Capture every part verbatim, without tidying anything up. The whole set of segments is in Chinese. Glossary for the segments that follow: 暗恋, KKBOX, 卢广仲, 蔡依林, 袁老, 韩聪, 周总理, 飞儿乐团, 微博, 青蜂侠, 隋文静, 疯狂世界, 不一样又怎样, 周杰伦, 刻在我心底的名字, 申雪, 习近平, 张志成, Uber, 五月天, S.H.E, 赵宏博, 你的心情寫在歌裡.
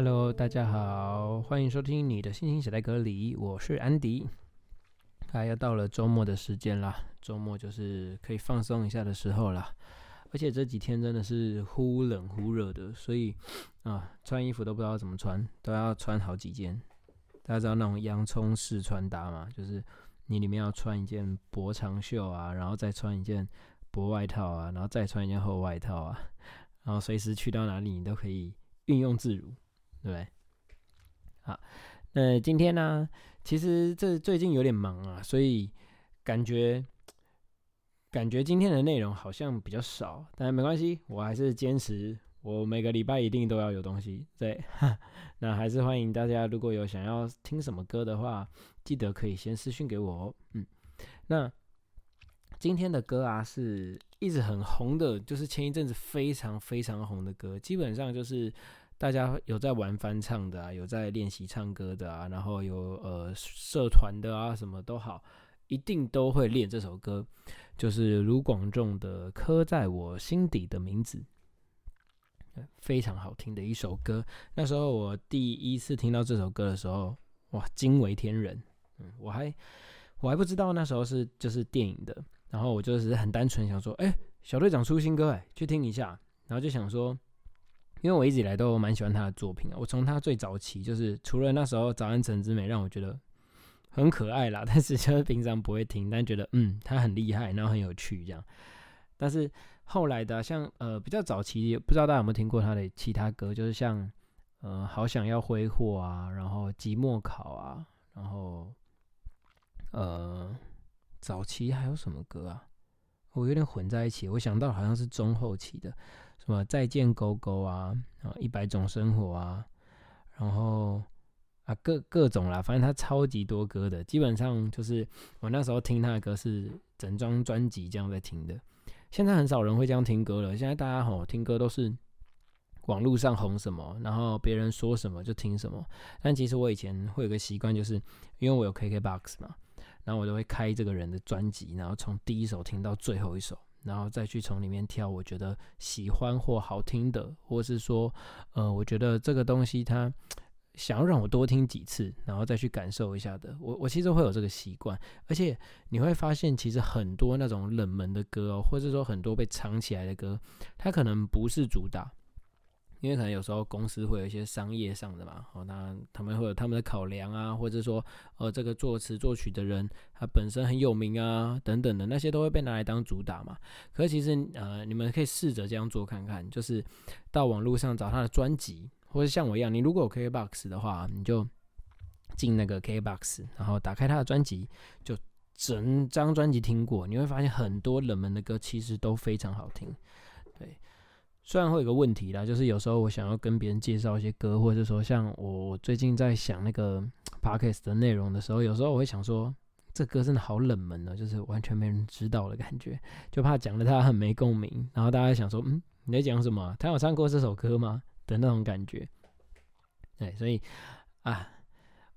Hello， 大家好，欢迎收听你的心情写在隔离，我是安迪。啊，要到了周末的时间啦，周末就是可以放松一下的时候啦。而且这几天真的是忽冷忽热的，所以啊，穿衣服都不知道怎么穿，都要穿好几件。大家知道那种洋葱式穿搭嘛，就是你里面要穿一件薄长袖啊，然后再穿一件薄外套啊，然后再穿一件厚外套啊，然后随时去到哪里你都可以运用自如。对不对？好，那今天呢、啊，其实这最近有点忙啊，所以感觉感觉今天的内容好像比较少，但没关系，我还是坚持，我每个礼拜一定都要有东西。对，那还是欢迎大家，如果有想要听什么歌的话，记得可以先私讯给我哦。嗯，那今天的歌啊，是一直很红的，就是前一阵子非常非常红的歌，基本上就是。大家有在玩翻唱的啊，有在练习唱歌的啊，然后有呃社团的啊，什么都好，一定都会练这首歌，就是卢广仲的《刻在我心底的名字》，非常好听的一首歌。那时候我第一次听到这首歌的时候，哇，惊为天人！嗯，我还我还不知道那时候是就是电影的，然后我就是很单纯想说，哎、欸，小队长出新歌哎、欸，去听一下，然后就想说。因为我一直以来都蛮喜欢他的作品啊，我从他最早期就是除了那时候《早安晨之美》让我觉得很可爱啦，但是就是平常不会听，但觉得嗯他很厉害，然后很有趣这样。但是后来的、啊、像呃比较早期，不知道大家有没有听过他的其他歌，就是像呃好想要挥霍啊，然后寂寞考啊，然后呃早期还有什么歌啊？我有点混在一起，我想到好像是中后期的。什么再见狗狗啊，然后一百种生活啊，然后啊各各种啦，反正他超级多歌的，基本上就是我那时候听他的歌是整张专辑这样在听的。现在很少人会这样听歌了，现在大家吼听歌都是网络上红什么，然后别人说什么就听什么。但其实我以前会有个习惯，就是因为我有 K K B O X 嘛，然后我都会开这个人的专辑，然后从第一首听到最后一首。然后再去从里面挑我觉得喜欢或好听的，或是说，呃，我觉得这个东西它想要让我多听几次，然后再去感受一下的。我我其实会有这个习惯，而且你会发现，其实很多那种冷门的歌、哦，或者说很多被藏起来的歌，它可能不是主打，因为可能有时候公司会有一些商业上的嘛，哦，那他们会有他们的考量啊，或者说，呃，这个作词作曲的人他本身很有名啊，等等的那些都会被拿来当主打嘛。可是其实，呃，你们可以试着这样做看看，就是到网络上找他的专辑，或者像我一样，你如果有 K K B O X 的话，你就进那个 K K B O X， 然后打开他的专辑，就整张专辑听过，你会发现很多冷门的歌其实都非常好听，对。虽然会有个问题啦，就是有时候我想要跟别人介绍一些歌，或者说像我最近在想那个 podcast 的内容的时候，有时候我会想说，这歌真的好冷门哦，就是完全没人知道的感觉，就怕讲的他很没共鸣，然后大家想说，嗯，你在讲什么啊？他有唱过这首歌吗？的那种感觉。对，所以啊，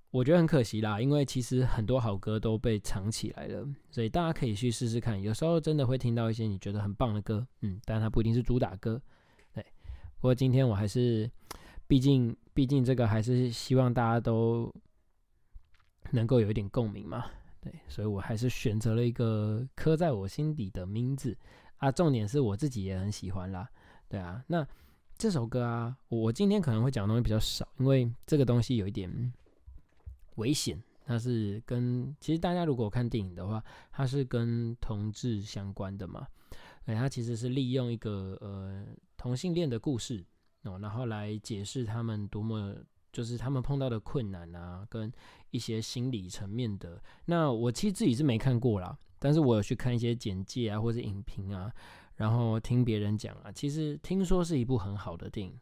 我觉得很可惜啦，因为其实很多好歌都被藏起来了，所以大家可以去试试看，有时候真的会听到一些你觉得很棒的歌，嗯，但它不一定是主打歌。不过今天我还是，毕竟毕竟这个还是希望大家都能够有一点共鸣嘛，对，所以我还是选择了一个刻在我心底的名字啊，重点是我自己也很喜欢啦，对啊，那这首歌啊，我今天可能会讲的东西比较少，因为这个东西有一点危险，它是跟其实大家如果看电影的话，它是跟同志相关的嘛。对，他其实是利用一个呃同性恋的故事、哦、然后来解释他们多么就是他们碰到的困难啊，跟一些心理层面的。那我其实自己是没看过啦，但是我有去看一些简介啊，或是影评啊，然后听别人讲啊，其实听说是一部很好的电影，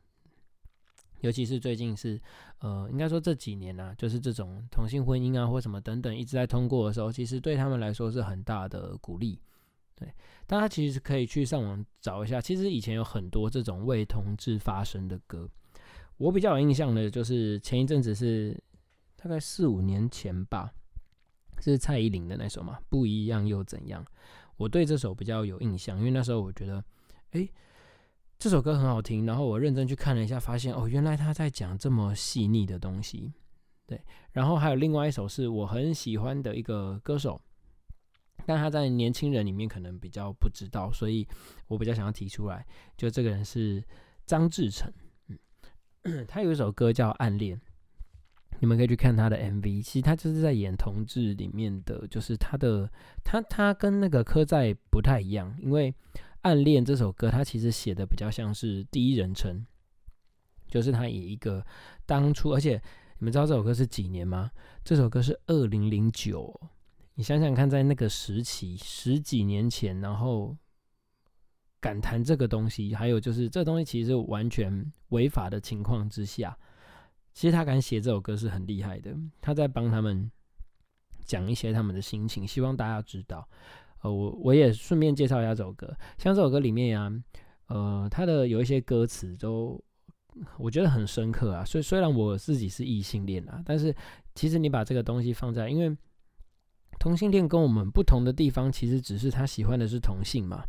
尤其是最近是呃，应该说这几年啊，就是这种同性婚姻啊或什么等等一直在通过的时候，其实对他们来说是很大的鼓励。对，大家其实可以去上网找一下，其实以前有很多这种为同志发声的歌。我比较有印象的就是前一阵子是大概四五年前吧，是蔡依林的那首嘛，《不一样又怎样》。我对这首比较有印象，因为那时候我觉得，哎，这首歌很好听，然后我认真去看了一下，发现哦，原来他在讲这么细腻的东西。对，然后还有另外一首是我很喜欢的一个歌手，但他在年轻人里面可能比较不知道，所以我比较想要提出来，就这个人是张志成、嗯、他有一首歌叫《暗恋》，你们可以去看他的 M V， 其实他就是在演同志里面的，就是他的他他跟那个柯在不太一样，因为《暗恋》这首歌他其实写的比较像是第一人称，就是他以一个当初，而且你们知道这首歌是几年吗？这首歌是二零零九，你想想看，在那个时期十几年前，然后敢谈这个东西，还有就是这个东西其实是完全违法的情况之下，其实他敢写这首歌是很厉害的，他在帮他们讲一些他们的心情，希望大家知道。呃，我我也顺便介绍一下这首歌，像这首歌里面啊，呃，他的有一些歌词都。我觉得很深刻啊，所以虽然我自己是异性恋啊，但是其实你把这个东西放在，因为同性恋跟我们不同的地方，其实只是他喜欢的是同性嘛。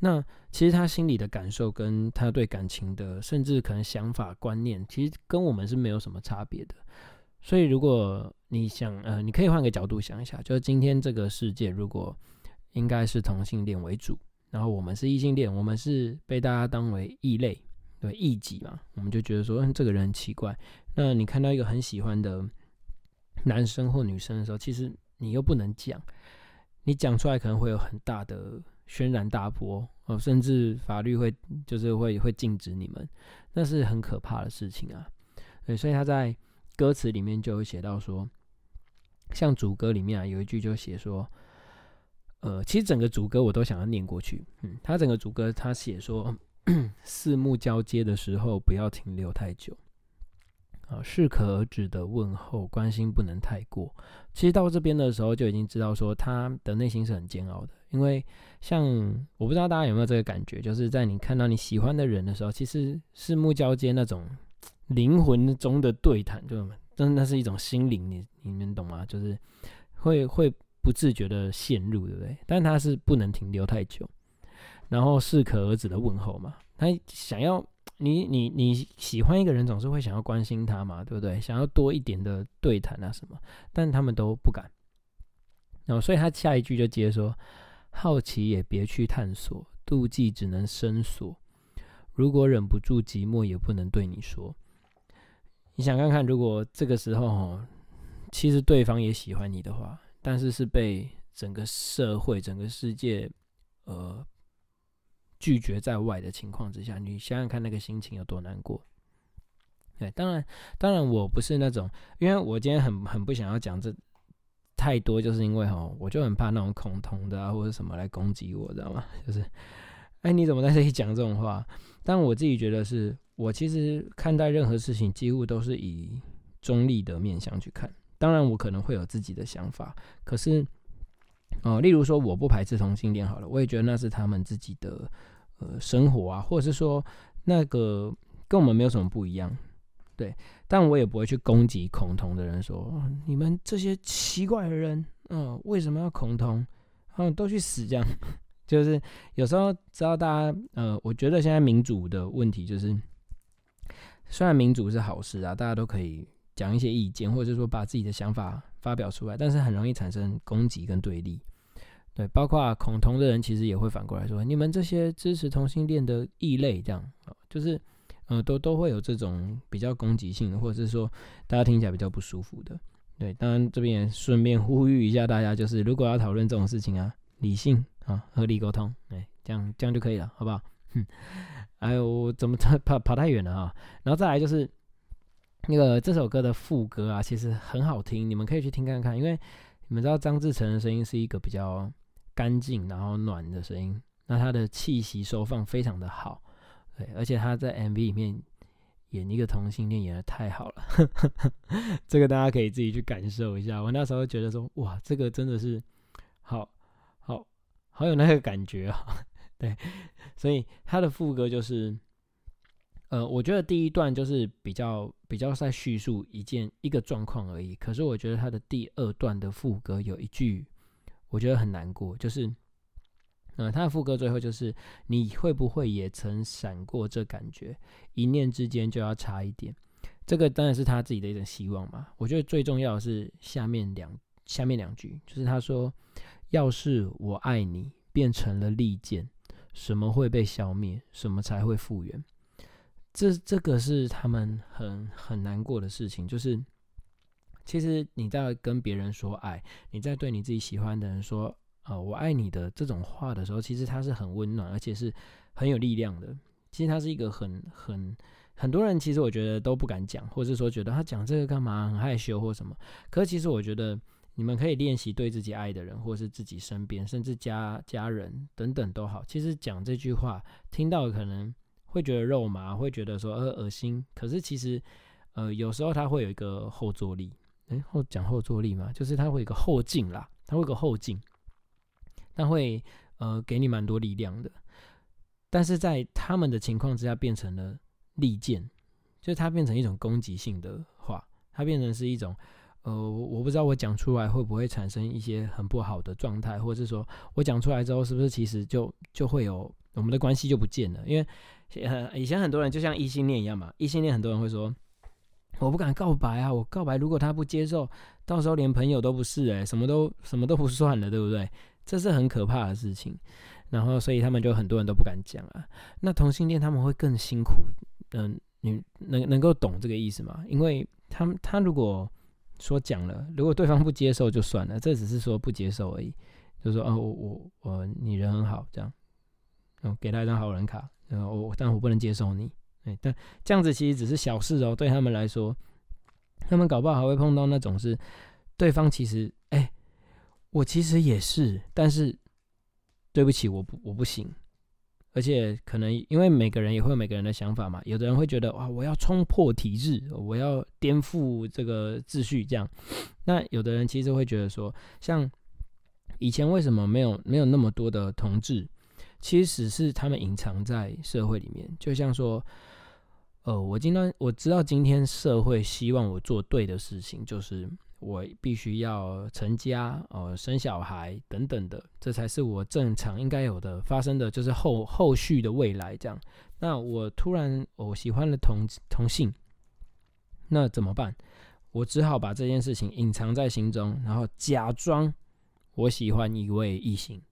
那其实他心里的感受跟他对感情的，甚至可能想法观念，其实跟我们是没有什么差别的。所以如果你想，呃，你可以换个角度想一下，就是今天这个世界如果应该是同性恋为主，然后我们是异性恋，我们是被大家当为异类。对，异己嘛，我们就觉得说、嗯、这个人很奇怪。那你看到一个很喜欢的男生或女生的时候，其实你又不能讲，你讲出来可能会有很大的轩然大波、哦、甚至法律会就是会会禁止你们，那是很可怕的事情啊。对，所以他在歌词里面就有写到说，像主歌里面、啊、有一句就写说。呃，其实整个主歌我都想要念过去。嗯，他整个主歌他写说。四目交接的时候不要停留太久、啊、适可而止的问候关心不能太过。其实到这边的时候就已经知道说他的内心是很煎熬的，因为像我不知道大家有没有这个感觉，就是在你看到你喜欢的人的时候，其实四目交接那种灵魂中的对谈，就那是一种心灵， 你, 你们懂吗？就是会会不自觉的陷入，对不对？但他是不能停留太久，然后适可而止的问候嘛，他想要你你你喜欢一个人，总是会想要关心他嘛，对不对？想要多一点的对谈啊什么，但他们都不敢。然后，所以他下一句就接着说：好奇也别去探索，妒忌只能深锁。如果忍不住寂寞，也不能对你说。你想看看，如果这个时候、哦、其实对方也喜欢你的话，但是是被整个社会、整个世界，呃。拒绝在外的情况之下，你想想看那个心情有多难过。对，当然，当然我不是那种，因为我今天很很不想要讲这太多，就是因为吼，我就很怕那种恐同的啊或者什么来攻击我，知道吗？就是，哎、欸，你怎么在这里讲这种话？但我自己觉得是，我其实看待任何事情几乎都是以中立的面向去看。当然，我可能会有自己的想法，可是，哦、呃，例如说，我不排斥同性恋好了，我也觉得那是他们自己的。呃，生活啊，或者是说那个跟我们没有什么不一样，对。但我也不会去攻击恐同的人说，说、哦、你们这些奇怪的人，嗯、呃，为什么要恐同？嗯、哦，都去死这样。就是有时候知道大家，呃，我觉得现在民主的问题就是，虽然民主是好事啊，大家都可以讲一些意见，或者是说把自己的想法发表出来，但是很容易产生攻击跟对立。对，包括恐同的人，其实也会反过来说，你们这些支持同性恋的异类，这样就是，呃，都都会有这种比较攻击性的，或者是说大家听起来比较不舒服的。对，当然这边也顺便呼吁一下大家，就是如果要讨论这种事情啊，理性啊，合理沟通，哎，这样这样就可以了，好不好？哼，哎呦，我怎么跑跑太远了啊？然后再来就是那个这首歌的副歌啊，其实很好听，你们可以去听看看，因为你们知道张志成的声音是一个比较。干净然后暖的声音，那他的气息收放非常的好，对，而且他在 M V 里面演一个同性恋演得太好了这个大家可以自己去感受一下。我那时候觉得说，哇，这个真的是好好好有那个感觉啊、哦，对，所以他的副歌就是，呃，我觉得第一段就是比较比较在叙述一件一个状况而已，可是我觉得他的第二段的副歌有一句。我觉得很难过，就是呃，他的副歌最后就是你会不会也曾闪过这感觉，一念之间就要差一点。这个当然是他自己的一种希望嘛。我觉得最重要的是下面两下面两句，就是他说要是我爱你变成了利剑，什么会被消灭，什么才会复原。这这个是他们很很难过的事情，就是其实你在跟别人说爱，你在对你自己喜欢的人说呃，我爱你的这种话的时候，其实它是很温暖，而且是很有力量的。其实它是一个很很很多人其实我觉得都不敢讲，或是说觉得他讲这个干嘛，很害羞或什么。可是其实我觉得你们可以练习对自己爱的人，或是自己身边，甚至家家人等等都好。其实讲这句话，听到可能会觉得肉麻，会觉得说呃恶心。可是其实呃有时候它会有一个后坐力，哎，后讲后坐力嘛，就是它会有一个后劲啦，它会有一个后劲。那会呃给你蛮多力量的，但是在他们的情况之下变成了利剑，就是它变成一种攻击性的话，它变成是一种呃我不知道我讲出来会不会产生一些很不好的状态，或是说我讲出来之后是不是其实就就会有我们的关系就不见了。因为、呃、以前很多人就像异性恋一样嘛，异性恋很多人会说我不敢告白啊，我告白如果他不接受，到时候连朋友都不是，欸，什么都什么都不算了，对不对？这是很可怕的事情。然后所以他们就很多人都不敢讲啊。那同性恋他们会更辛苦，嗯、呃，你能能够懂这个意思吗？因为他他如果说讲了，如果对方不接受就算了，这只是说不接受而已，就说啊我我我你人很好这样，嗯，给他一张好人卡，然后我但我不能接受你。欸，但这样子其实只是小事哦，对他们来说，他们搞不好还会碰到那种是对方其实哎、欸，我其实也是，但是对不起，我不我不行，而且可能因为每个人也会有每个人的想法嘛，有的人会觉得哇，我要冲破体制，我要颠覆这个秩序这样，那有的人其实会觉得说，像以前为什么没有没有那么多的同志？其实是他们隐藏在社会里面，就像说，呃，我今天我知道今天社会希望我做对的事情，就是我必须要成家、呃、生小孩等等的，这才是我正常应该有的发生的，就是后后续的未来这样。那我突然我喜欢了同同性，那怎么办？我只好把这件事情隐藏在心中，然后假装我喜欢一位异性。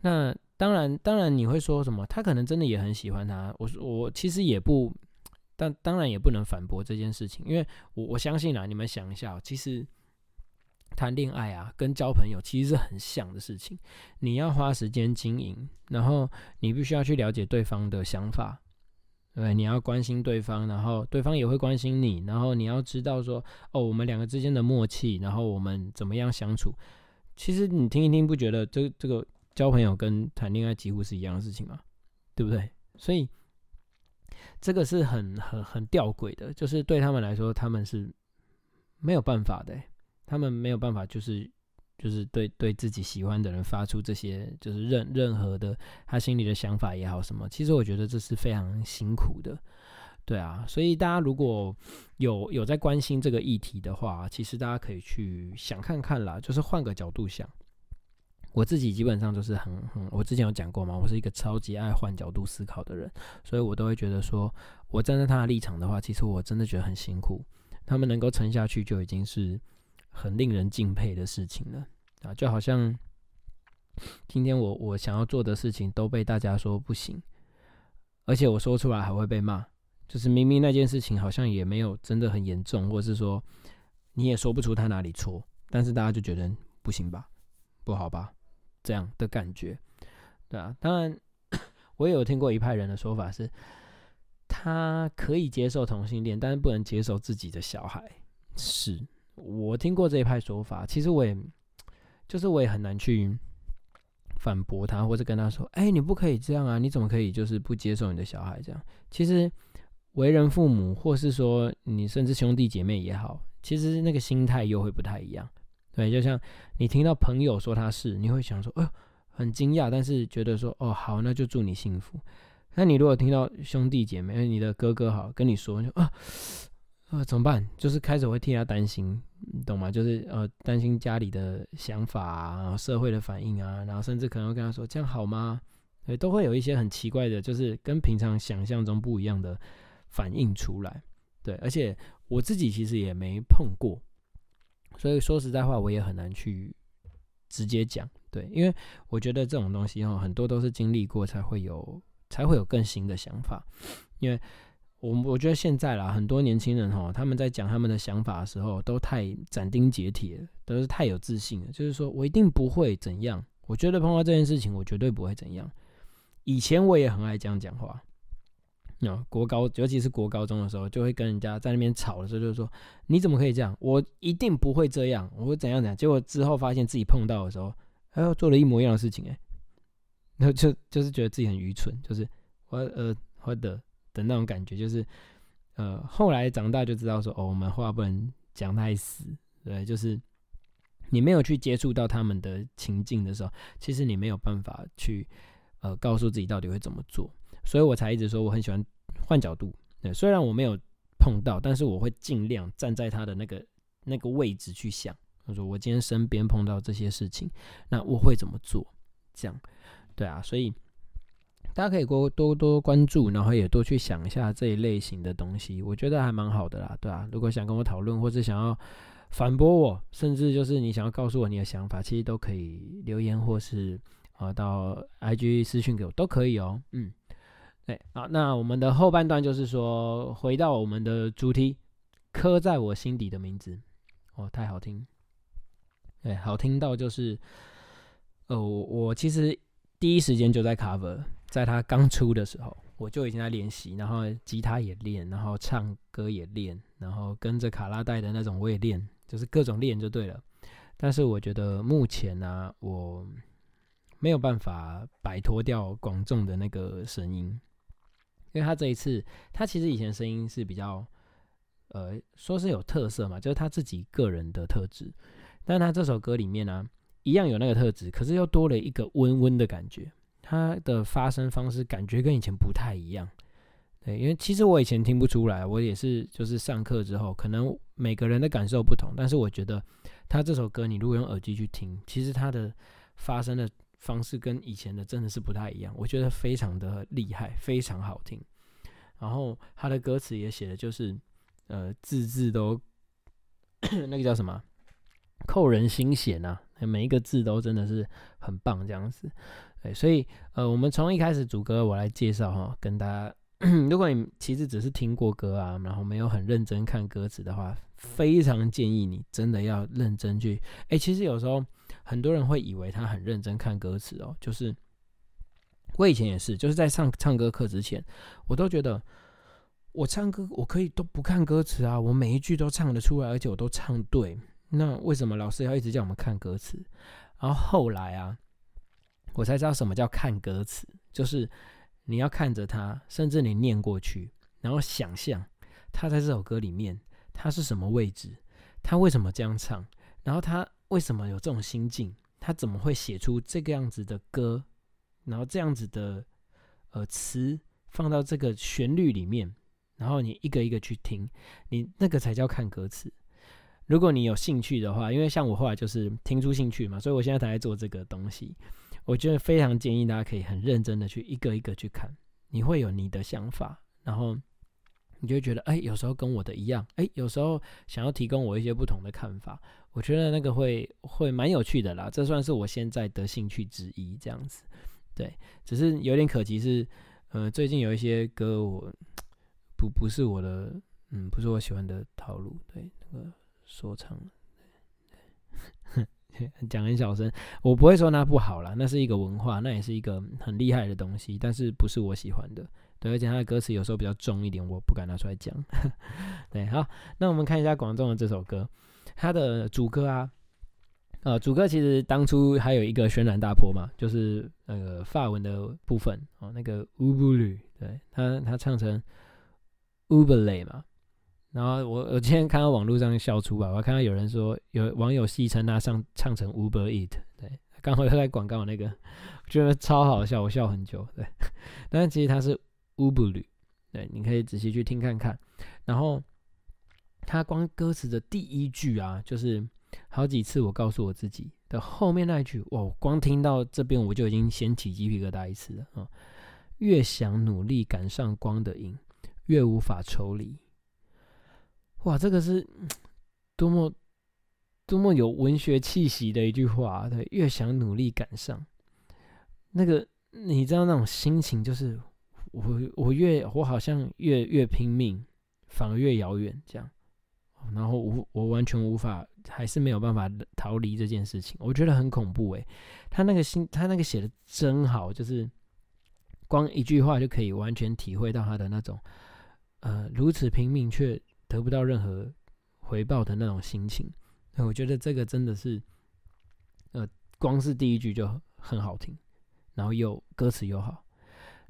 那当然，当然你会说什么？他可能真的也很喜欢他。我我其实也不，但当然也不能反驳这件事情，因为我我相信啊，你们想一下，其实谈恋爱啊，跟交朋友其实是很像的事情。你要花时间经营，然后你必须要去了解对方的想法，对，你要关心对方，然后对方也会关心你，然后你要知道说，哦，我们两个之间的默契，然后我们怎么样相处。其实你听一听，不觉得这这个？交朋友跟谈恋爱几乎是一样的事情嘛，对不对？所以这个是很很很吊诡的，就是对他们来说，他们是没有办法的，他们没有办法，就是就是对对自己喜欢的人发出这些，就是任任何的他心里的想法也好什么，其实我觉得这是非常辛苦的，对啊。所以大家如果有有在关心这个议题的话，其实大家可以去想看看啦，就是换个角度想。我自己基本上就是很很，我之前有讲过嘛，我是一个超级爱换角度思考的人，所以我都会觉得说，我站在他的立场的话，其实我真的觉得很辛苦，他们能够撑下去就已经是很令人敬佩的事情了啊！就好像今天我我想要做的事情都被大家说不行，而且我说出来还会被骂，就是明明那件事情好像也没有真的很严重，或是说你也说不出他哪里错，但是大家就觉得不行吧，不好吧。这样的感觉，对啊。当然我也有听过一派人的说法是，他可以接受同性恋，但是不能接受自己的小孩。是我听过这一派说法，其实我也就是我也很难去反驳他，或者跟他说，哎、欸，你不可以这样啊，你怎么可以就是不接受你的小孩这样？其实为人父母，或是说你甚至兄弟姐妹也好，其实那个心态又会不太一样。对，就像你听到朋友说他是，你会想说，哎、呃，很惊讶，但是觉得说，哦，好，那就祝你幸福。那你如果听到兄弟姐妹，你的哥哥好跟你说，你就啊，呃怎么办？就是开始会替他担心，你懂吗？就是呃担心家里的想法啊，然后社会的反应啊，然后甚至可能会跟他说这样好吗？对，都会有一些很奇怪的，就是跟平常想象中不一样的反应出来。对，而且我自己其实也没碰过，所以说实在话，我也很难去直接讲。对，因为我觉得这种东西很多都是经历过才会有，才会有更新的想法。因为我我觉得现在啦，很多年轻人哈，他们在讲他们的想法的时候，都太斩钉截铁了，都是太有自信了。就是说我一定不会怎样，我觉得碰到这件事情，我绝对不会怎样。以前我也很爱这样讲话。No, 国高尤其是国高中的时候，就会跟人家在那边吵的时候，就是说你怎么可以这样？我一定不会这样，我会怎样怎样。结果之后发现自己碰到的时候，哎呦，做了一模一样的事情、欸，哎，那就就是觉得自己很愚蠢，就是我呃我的的那种感觉，就是呃后来长大就知道说，哦，我们话不能讲太死，对，就是你没有去接触到他们的情境的时候，其实你没有办法去呃告诉自己到底会怎么做。所以我才一直说我很喜欢换角度，对，虽然我没有碰到，但是我会尽量站在他的那个那个位置去想，我说我今天身边碰到这些事情，那我会怎么做？这样，对啊，所以大家可以多多多关注，然后也多去想一下这一类型的东西，我觉得还蛮好的啦，对啊，如果想跟我讨论，或是想要反驳我，甚至就是你想要告诉我你的想法，其实都可以留言或是啊、呃、到 I G 私讯给我都可以哦，嗯。对，好，那我们的后半段就是说，回到我们的主题，刻在我心底的名字，哦，太好听，对，好听到就是，呃，我我其实第一时间就在 cover， 在他刚出的时候，我就已经在练习，然后吉他也练，然后唱歌也练，然后跟着卡拉带的那种我也练，就是各种练就对了。但是我觉得目前啊，我没有办法摆脱掉广众的那个声音。因为他这一次，他其实以前声音是比较，呃，说是有特色嘛，就是他自己个人的特质。但他这首歌里面呢、啊，一样有那个特质，可是又多了一个温温的感觉。他的发声方式感觉跟以前不太一样。对，因为其实我以前听不出来，我也是就是上课之后，可能每个人的感受不同，但是我觉得他这首歌，你如果用耳机去听，其实他的发声的方式跟以前的真的是不太一样，我觉得非常的厉害，非常好听。然后他的歌词也写的就是，呃，字字都那个叫什么，扣人心弦啊，每一个字都真的是很棒这样子。对，所以呃，我们从一开始主歌我来介绍哈，跟大家，如果你其实只是听过歌啊，然后没有很认真看歌词的话，非常建议你真的要认真去。哎，其实有时候。很多人会以为他很认真看歌词哦，就是我以前也是，就是在上唱歌课之前，我都觉得我唱歌我可以都不看歌词啊，我每一句都唱得出来，而且我都唱对，那为什么老师要一直叫我们看歌词？然后后来啊，我才知道什么叫看歌词，就是你要看着它，甚至你念过去，然后想象它在这首歌里面，它是什么位置，它为什么这样唱，然后它为什么有这种心境？他怎么会写出这个样子的歌，然后这样子的呃词放到这个旋律里面？然后你一个一个去听，你那个才叫看歌词。如果你有兴趣的话，因为像我后来就是听出兴趣嘛，所以我现在才在做这个东西。我觉得非常建议大家可以很认真的去一个一个去看，你会有你的想法，然后你就会觉得，哎，有时候跟我的一样，哎，有时候想要提供我一些不同的看法。我觉得那个会会蛮有趣的啦，这算是我现在的兴趣之一，这样子。对，只是有点可惜是，呃，最近有一些歌我不不是我的，嗯，不是我喜欢的套路。对，那个说唱，讲很小声，我不会说那不好啦，那是一个文化，那也是一个很厉害的东西，但是不是我喜欢的。对，而且他的歌词有时候比较重一点，我不敢拿出来讲。对，好，那我们看一下广众的这首歌。他的主歌啊，呃，主歌其实当初还有一个轩然大波嘛，就是那个、呃、法文的部分哦，那个 Uber， 对，他他唱成 Uber 嘛，然后我我今天看到网络上笑出吧，我看到有人说有网友戏称他唱唱成 Uber Eat， 对，刚好又在广告那个，我觉得超好笑，我笑很久，对，但其实他是 Uber， 对，你可以仔细去听看看，然后。他光歌词的第一句啊，就是好几次我告诉我自己的后面那一句，哇，光听到这边我就已经掀起鸡皮疙瘩一次了、哦、越想努力赶上光的影，越无法抽离。哇，这个是多么多么有文学气息的一句话，对，越想努力赶上那个，你知道那种心情，就是我我越我好像越越拼命，反而越遥远这样。然后 我, 我完全无法，还是没有办法逃离这件事情，我觉得很恐怖耶。他那个心，他那个写的真好，就是光一句话就可以完全体会到他的那种，呃，如此拼命却得不到任何回报的那种心情。我觉得这个真的是，呃，光是第一句就很好听，然后又歌词又好。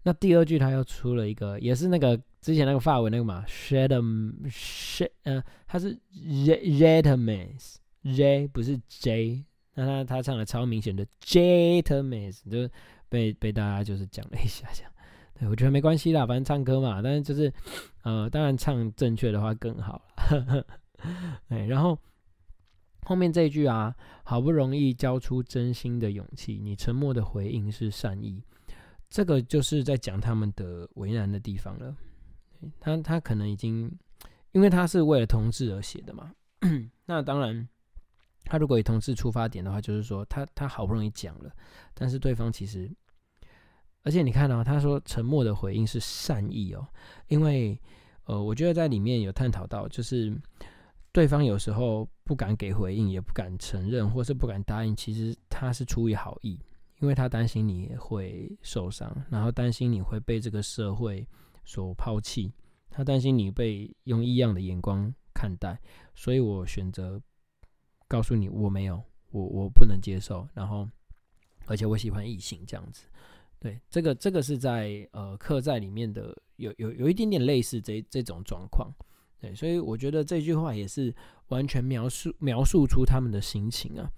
那第二句他又出了一个，也是那个之前那个法文那个嘛 ，shadem， 呃，他是 jetemes， j 不是 j， 那他他唱的超明显的 jetemes， 就是被被大家就是讲了一下这样。对，我觉得没关系啦，反正唱歌嘛，但是就是呃，当然唱正确的话更好了。哎，然后后面这一句啊，好不容易交出真心的勇气，你沉默的回应是善意。这个就是在讲他们的为难的地方了。他他可能已经，因为他是为了同志而写的嘛。那当然，他如果以同志出发点的话，就是说他他好不容易讲了，但是对方其实，而且你看啊，他说沉默的回应是善意哦，因为呃，我觉得在里面有探讨到，就是对方有时候不敢给回应，也不敢承认，或是不敢答应，其实他是出于好意。因为他担心你会受伤，然后担心你会被这个社会所抛弃，他担心你被用异样的眼光看待，所以我选择告诉你我没有，我我不能接受，然后而且我喜欢异性这样子。对，这个这个是在呃课在里面的有有有一点点类似这这种状况。对，所以我觉得这句话也是完全描述描述出他们的心情啊，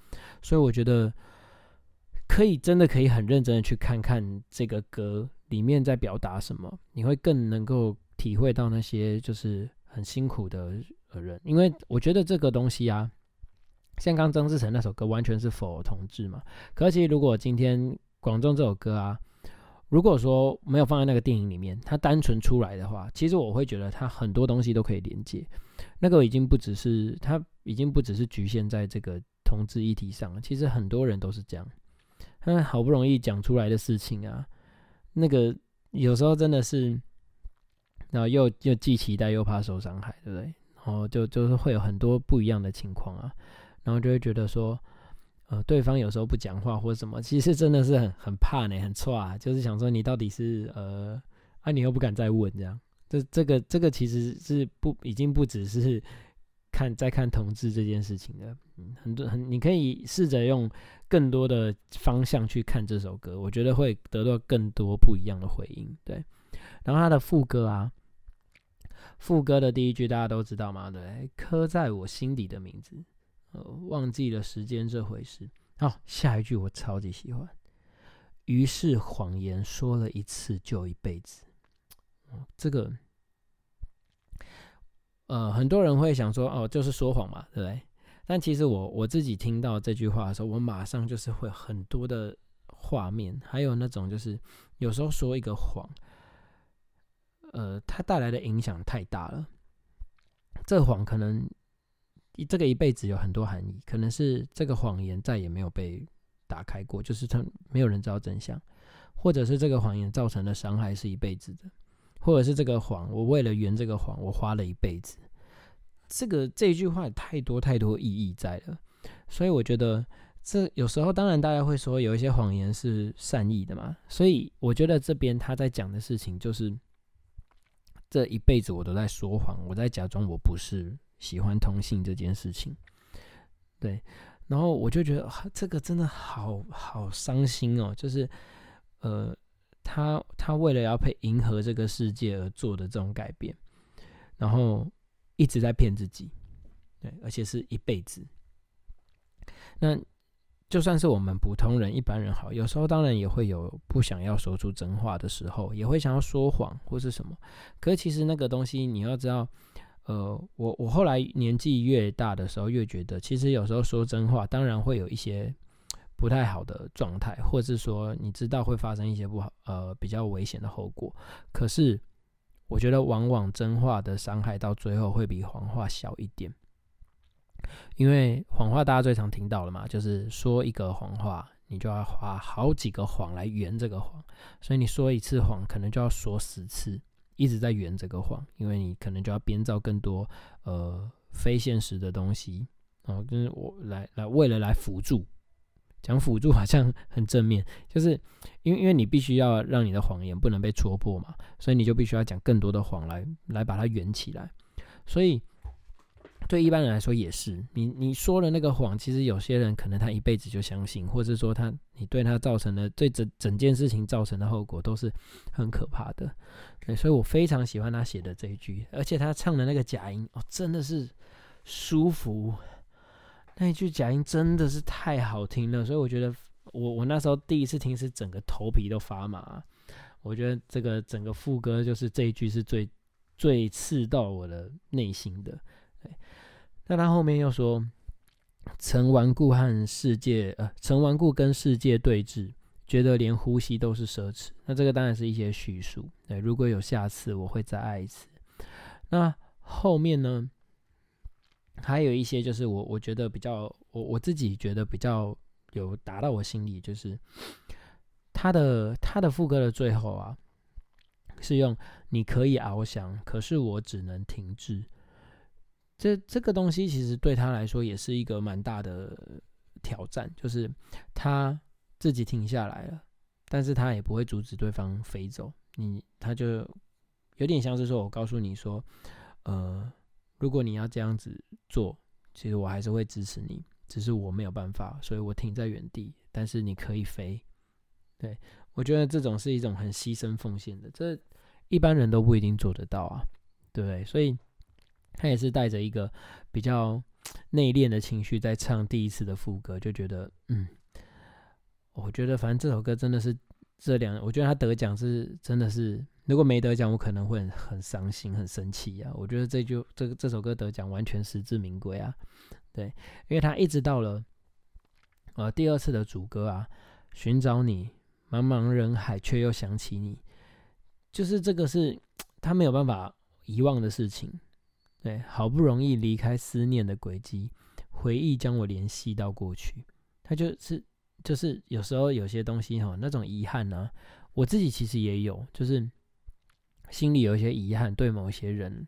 所以我觉得。可以真的可以很认真的去看看这个歌里面在表达什么，你会更能够体会到那些就是很辛苦的人，因为我觉得这个东西啊，像刚曾志成那首歌完全是否同志嘛，可是如果今天广仲这首歌啊，如果说没有放在那个电影里面，它单纯出来的话，其实我会觉得它很多东西都可以连接，那个已经不只是它已经不只是局限在这个同志议题上，其实很多人都是这样。那好不容易讲出来的事情啊，那个有时候真的是，然后又又既期待又怕受伤害，对不对？然后就就是会有很多不一样的情况啊，然后就会觉得说，呃，对方有时候不讲话或什么，其实真的是很很怕呢，很错啊，就是想说你到底是呃啊，你又不敢再问这样，这这个这个其实是不已经不只是。看在看同志这件事情的，嗯、很多很，你可以试着用更多的方向去看这首歌，我觉得会得到更多不一样的回应。对，然后他的副歌啊，副歌的第一句大家都知道嘛，对，刻在我心底的名字，呃，忘记了时间这回事。好、哦，下一句我超级喜欢，于是谎言说了一次就一辈子，哦、这个。呃，很多人会想说，哦，就是说谎嘛，对不对？但其实我我自己听到这句话的时候，我马上就是会很多的画面，还有那种就是有时候说一个谎，呃，它带来的影响太大了。这谎可能这个一辈子有很多含义，可能是这个谎言再也没有被打开过，就是它没有人知道真相，或者是这个谎言造成的伤害是一辈子的。或者是这个谎，我为了圆这个谎，我花了一辈子。这个这一句话太多太多意义在了，所以我觉得这有时候当然大家会说有一些谎言是善意的嘛，所以我觉得这边他在讲的事情就是这一辈子我都在说谎，我在假装我不是喜欢同性这件事情。对，然后我就觉得、啊、这个真的好好伤心哦，就是呃。他他为了要配迎合这个世界而做的这种改变，然后一直在骗自己，对，而且是一辈子。那就算是我们普通人、一般人好，有时候当然也会有不想要说出真话的时候，也会想要说谎或是什么。可是其实那个东西你要知道，呃，我我后来年纪越大的时候，越觉得其实有时候说真话，当然会有一些不太好的状态，或是说你知道会发生一些不好呃比较危险的后果。可是我觉得往往真话的伤害到最后会比谎话小一点，因为谎话大家最常听到了嘛，就是说一个谎话，你就要花好几个谎来圆这个谎，所以你说一次谎，可能就要说十次，一直在圆这个谎，因为你可能就要编造更多呃非现实的东西，然后就是我来来为了来辅助。讲辅助好像很正面，就是因为因为你必须要让你的谎言不能被戳破嘛，所以你就必须要讲更多的谎来来把它圆起来。所以对一般人来说也是，你你说的那个谎，其实有些人可能他一辈子就相信，或者说他你对他造成的对整整件事情造成的后果都是很可怕的。对，所以我非常喜欢他写的这一句，而且他唱的那个假音哦，真的是舒服。那一句假音真的是太好听了，所以我觉得我我那时候第一次听是整个头皮都发麻。我觉得这个整个副歌就是这一句是最最刺到我的内心的。对，那他后面又说，曾顽固和世界呃，曾顽固跟世界对峙，觉得连呼吸都是奢侈。那这个当然是一些叙述。对，如果有下次，我会再爱一次。那后面呢？还有一些就是我我觉得比较我我自己觉得比较有打到我心里，就是他的他的副歌的最后啊，是用你可以翱翔，可是我只能停滞。这这个东西其实对他来说也是一个蛮大的挑战，就是他自己停下来了，但是他也不会阻止对方飞走。你他就有点像是说我告诉你说，呃。如果你要这样子做，其实我还是会支持你，只是我没有办法，所以我停在原地，但是你可以飞。对，我觉得这种是一种很牺牲奉献的，这一般人都不一定做得到啊，对不对？所以他也是带着一个比较内敛的情绪在唱第一次的副歌，就觉得嗯，我觉得反正这首歌真的是这两，我觉得他得奖是真的是。如果没得奖，我可能会很很伤心、很生气啊！我觉得这就这这首歌得奖完全实至名归啊，对，因为他一直到了呃第二次的主歌啊，寻找你，茫茫人海却又想起你，就是这个是他没有办法遗忘的事情，对，好不容易离开思念的轨迹，回忆将我联系到过去，他就是就是有时候有些东西哈，那种遗憾啊，我自己其实也有，就是。心里有一些遗憾，对某些人，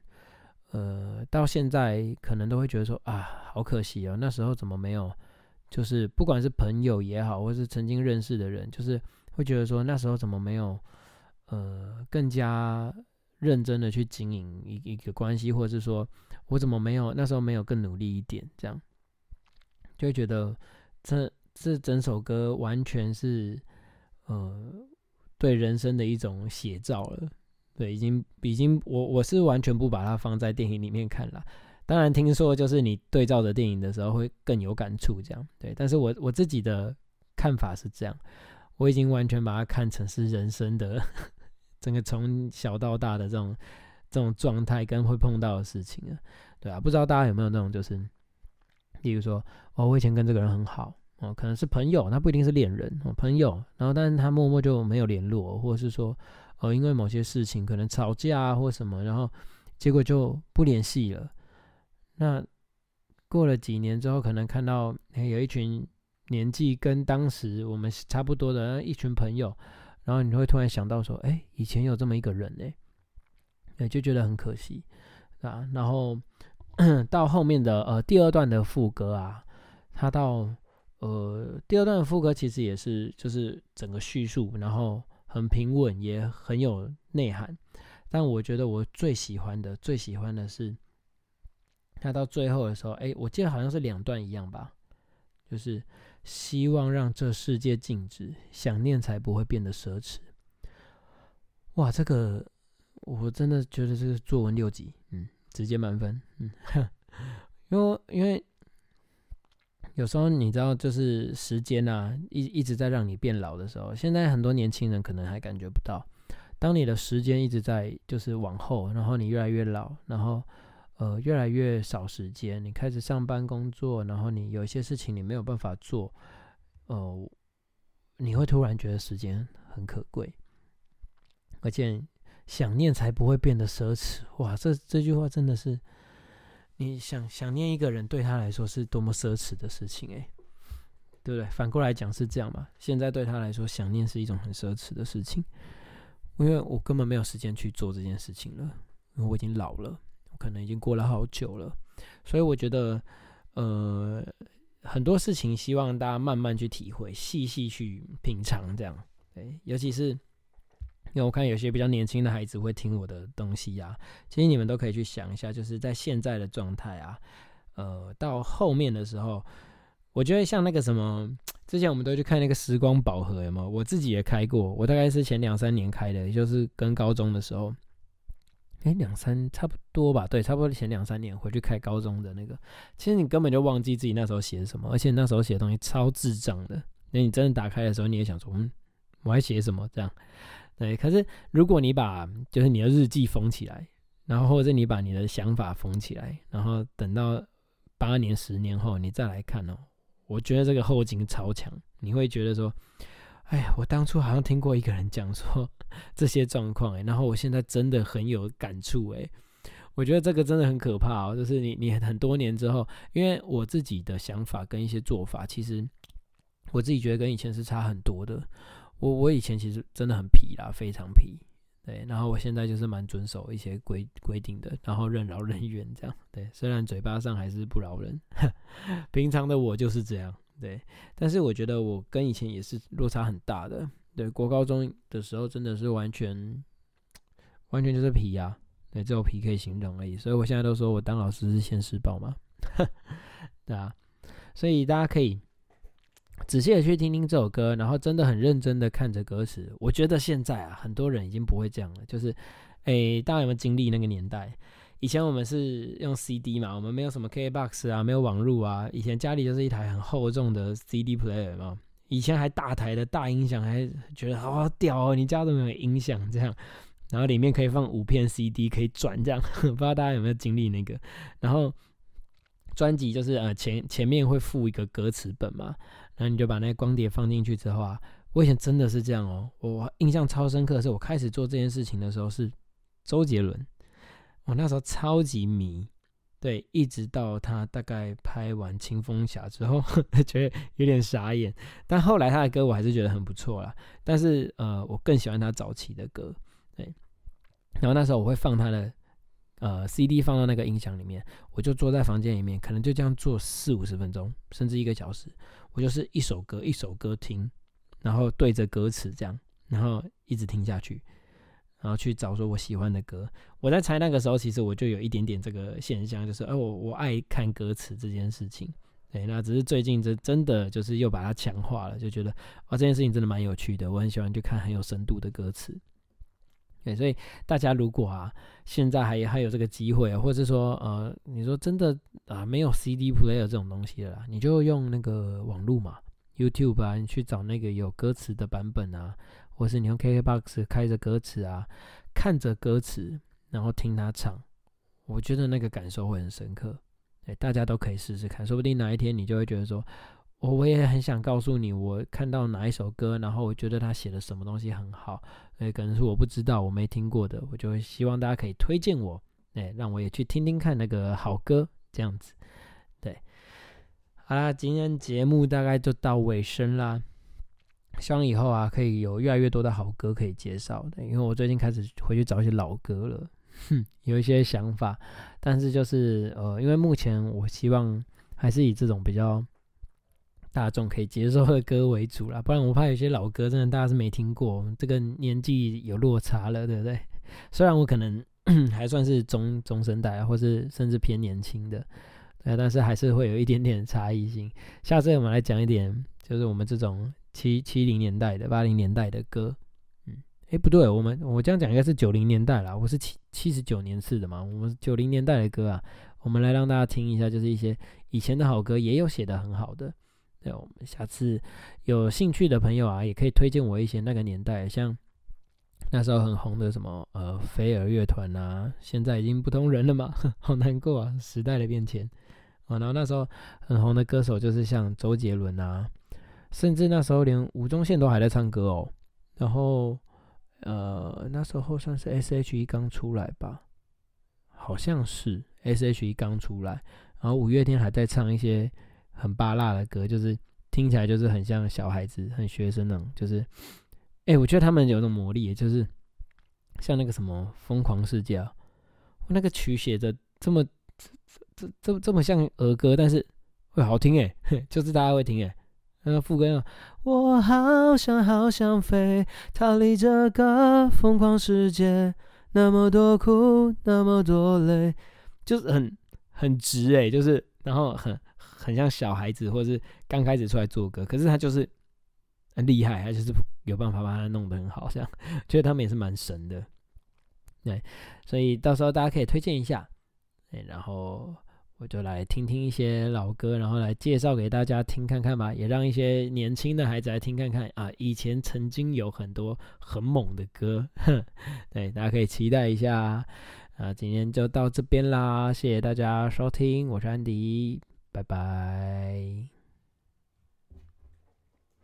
呃，到现在可能都会觉得说啊，好可惜哦，那时候怎么没有？就是不管是朋友也好，或是曾经认识的人，就是会觉得说那时候怎么没有，呃，更加认真的去经营一个关系，或者是说我怎么没有那时候没有更努力一点，这样就会觉得这这整首歌完全是呃对人生的一种写照了。对，已经已经，我我是完全不把它放在电影里面看啦。当然，听说就是你对照着电影的时候会更有感触，这样对。但是我我自己的看法是这样，我已经完全把它看成是人生的整个从小到大的这种这种状态跟会碰到的事情了，对啊，不知道大家有没有那种就是，例如说哦，我以前跟这个人很好。哦，可能是朋友，他不一定是恋人，哦，朋友，然后但是他默默就没有联络，或者是说，哦，因为某些事情可能吵架啊或什么，然后结果就不联系了。那过了几年之后，可能看到，哎，有一群年纪跟当时我们差不多的一群朋友，然后你会突然想到说，哎，以前有这么一个人哎，哎，就觉得很可惜啊。然后到后面的呃第二段的副歌啊，他到。呃，第二段的副歌其实也是，就是整个叙述，然后很平稳，也很有内涵。但我觉得我最喜欢的，最喜欢的是，他到最后的时候，哎，我记得好像是两段一样吧，就是希望让这世界静止，想念才不会变得奢侈。哇，这个我真的觉得这个作文六级，嗯，直接满分，嗯，因为因为。有时候你知道，就是时间啊，一一直在让你变老的时候。现在很多年轻人可能还感觉不到，当你的时间一直在就是往后，然后你越来越老，然后呃越来越少时间，你开始上班工作，然后你有一些事情你没有办法做，呃你会突然觉得时间很可贵，而且想念才不会变得奢侈。哇，这这句话真的是，你想想念一个人对他来说是多么奢侈的事情，欸，对不对？反过来讲是这样嘛，现在对他来说想念是一种很奢侈的事情，因为我根本没有时间去做这件事情了，因为我已经老了，我可能已经过了好久了。所以我觉得呃很多事情希望大家慢慢去体会，细细去品尝这样。对，尤其是因为我看有些比较年轻的孩子会听我的东西啊，其实你们都可以去想一下，就是在现在的状态啊，呃到后面的时候，我觉得像那个什么，之前我们都去看那个时光宝盒，有没有？我自己也开过，我大概是前两三年开的，也就是跟高中的时候，哎，两三差不多吧，对，差不多前两三年回去开高中的那个，其实你根本就忘记自己那时候写什么，而且那时候写的东西超智障的，那你真的打开的时候，你也想说，嗯，我还写什么这样？对，可是如果你把就是你的日记封起来，然后或者你把你的想法封起来，然后等到八年、十年后你再来看哦，我觉得这个后劲超强，你会觉得说，哎呀，我当初好像听过一个人讲说这些状况，欸，然后我现在真的很有感触，欸，我觉得这个真的很可怕哦，就是你你很多年之后，因为我自己的想法跟一些做法，其实我自己觉得跟以前是差很多的。我我以前其实真的很皮啦，非常皮，对，然后我现在就是蛮遵守一些规规定的，然后任劳任怨这样，对，虽然嘴巴上还是不饶人，平常的我就是这样，对，但是我觉得我跟以前也是落差很大的，对，国高中的时候真的是完全完全就是皮啊，对，只有皮可以形容而已，所以我现在都说我当老师是现世报嘛，对啊，所以大家可以仔细的去听听这首歌，然后真的很认真的看着歌词。我觉得现在啊，很多人已经不会这样了，就是，诶，大家有没有经历那个年代？以前我们是用 C D 嘛，我们没有什么 K K B O X 啊，没有网路啊，以前家里就是一台很厚重的 C D player 嘛，以前还大台的大音响，还觉得好屌哦，你家都没有音响这样，然后里面可以放五片 C D 可以转这样，不知道大家有没有经历那个？然后专辑就是呃前前面会附一个歌词本嘛。然后你就把那光碟放进去之后啊，我以前真的是这样哦，我印象超深刻的是，我开始做这件事情的时候是周杰伦，我那时候超级迷，对，一直到他大概拍完《青蜂侠》之后，觉得有点傻眼，但后来他的歌我还是觉得很不错啦，但是呃，我更喜欢他早期的歌，对，然后那时候我会放他的呃 C D 放到那个音响里面，我就坐在房间里面，可能就这样坐四五十分钟，甚至一个小时。我就是一首歌一首歌听，然后对着歌词这样，然后一直听下去，然后去找说我喜欢的歌。我在猜那个时候，其实我就有一点点这个现象，就是，呃、我我爱看歌词这件事情。对，那只是最近这真的就是又把它强化了，就觉得哇，这件事情真的蛮有趣的，我很喜欢去看很有深度的歌词。对，所以大家如果啊，现在还还有这个机会，啊，或者说呃，你说真的啊，没有 C D player 这种东西了啦，你就用那个网路嘛 ，YouTube 啊，你去找那个有歌词的版本啊，或是你用 K K B O X 开着歌词啊，看着歌词，然后听他唱，我觉得那个感受会很深刻。对，大家都可以试试看，说不定哪一天你就会觉得说，我我也很想告诉你，我看到哪一首歌，然后我觉得他写的什么东西很好，哎，可能是我不知道、我没听过的，我就会希望大家可以推荐我，哎，让我也去听听看那个好歌，这样子。对，好啦，今天节目大概就到尾声啦，希望以后啊，可以有越来越多的好歌可以介绍的，因为我最近开始回去找一些老歌了，哼，有一些想法，但是就是呃，因为目前我希望还是以这种比较大众可以接受的歌为主啦，不然我怕有些老歌真的大家是没听过，这个年纪有落差了，对不对？虽然我可能还算是中中生代，或是甚至偏年轻的，对，但是还是会有一点点差异性。下次我们来讲一点，就是我们这种七七零年代的、八零年代的歌。嗯，哎，不对，我们我这样讲应该是九零年代啦，我是七七十九年次的嘛，我们九零年代的歌啊，我们来让大家听一下，就是一些以前的好歌，也有写得很好的。对，我们下次有兴趣的朋友啊，也可以推荐我一些那个年代，像那时候很红的什么呃飞儿乐团啊，现在已经不同人了嘛，好难过啊，时代的变迁啊。然后那时候很红的歌手就是像周杰伦啊，甚至那时候连吴宗宪都还在唱歌哦。然后呃那时候算是 S H E 刚出来吧，好像是 S H E 刚出来，然后五月天还在唱一些很芭乐的歌，就是听起来就是很像小孩子、很学生那种，就是。哎、欸，我觉得他们有种魔力，就是像那个什么《疯狂世界》啊，那个曲写的这么这这 这, 这么像儿歌，但是会好听哎、欸，就是大家会听哎、欸。那个副歌啊，我好想好想飞，逃离这个疯狂世界，那么多苦，那么多累，就是很很直哎、欸，就是然后很很像小孩子，或是刚开始出来做歌，可是他就是很厉害，他就是。有办法把它弄得很好，这样觉得他们也是蛮神的，对，所以到时候大家可以推荐一下，然后我就来听听一些老歌，然后来介绍给大家听看看吧，也让一些年轻的孩子来听看看啊，以前曾经有很多很猛的歌，对，大家可以期待一下啊，今天就到这边啦，谢谢大家收听，我是安迪，拜拜。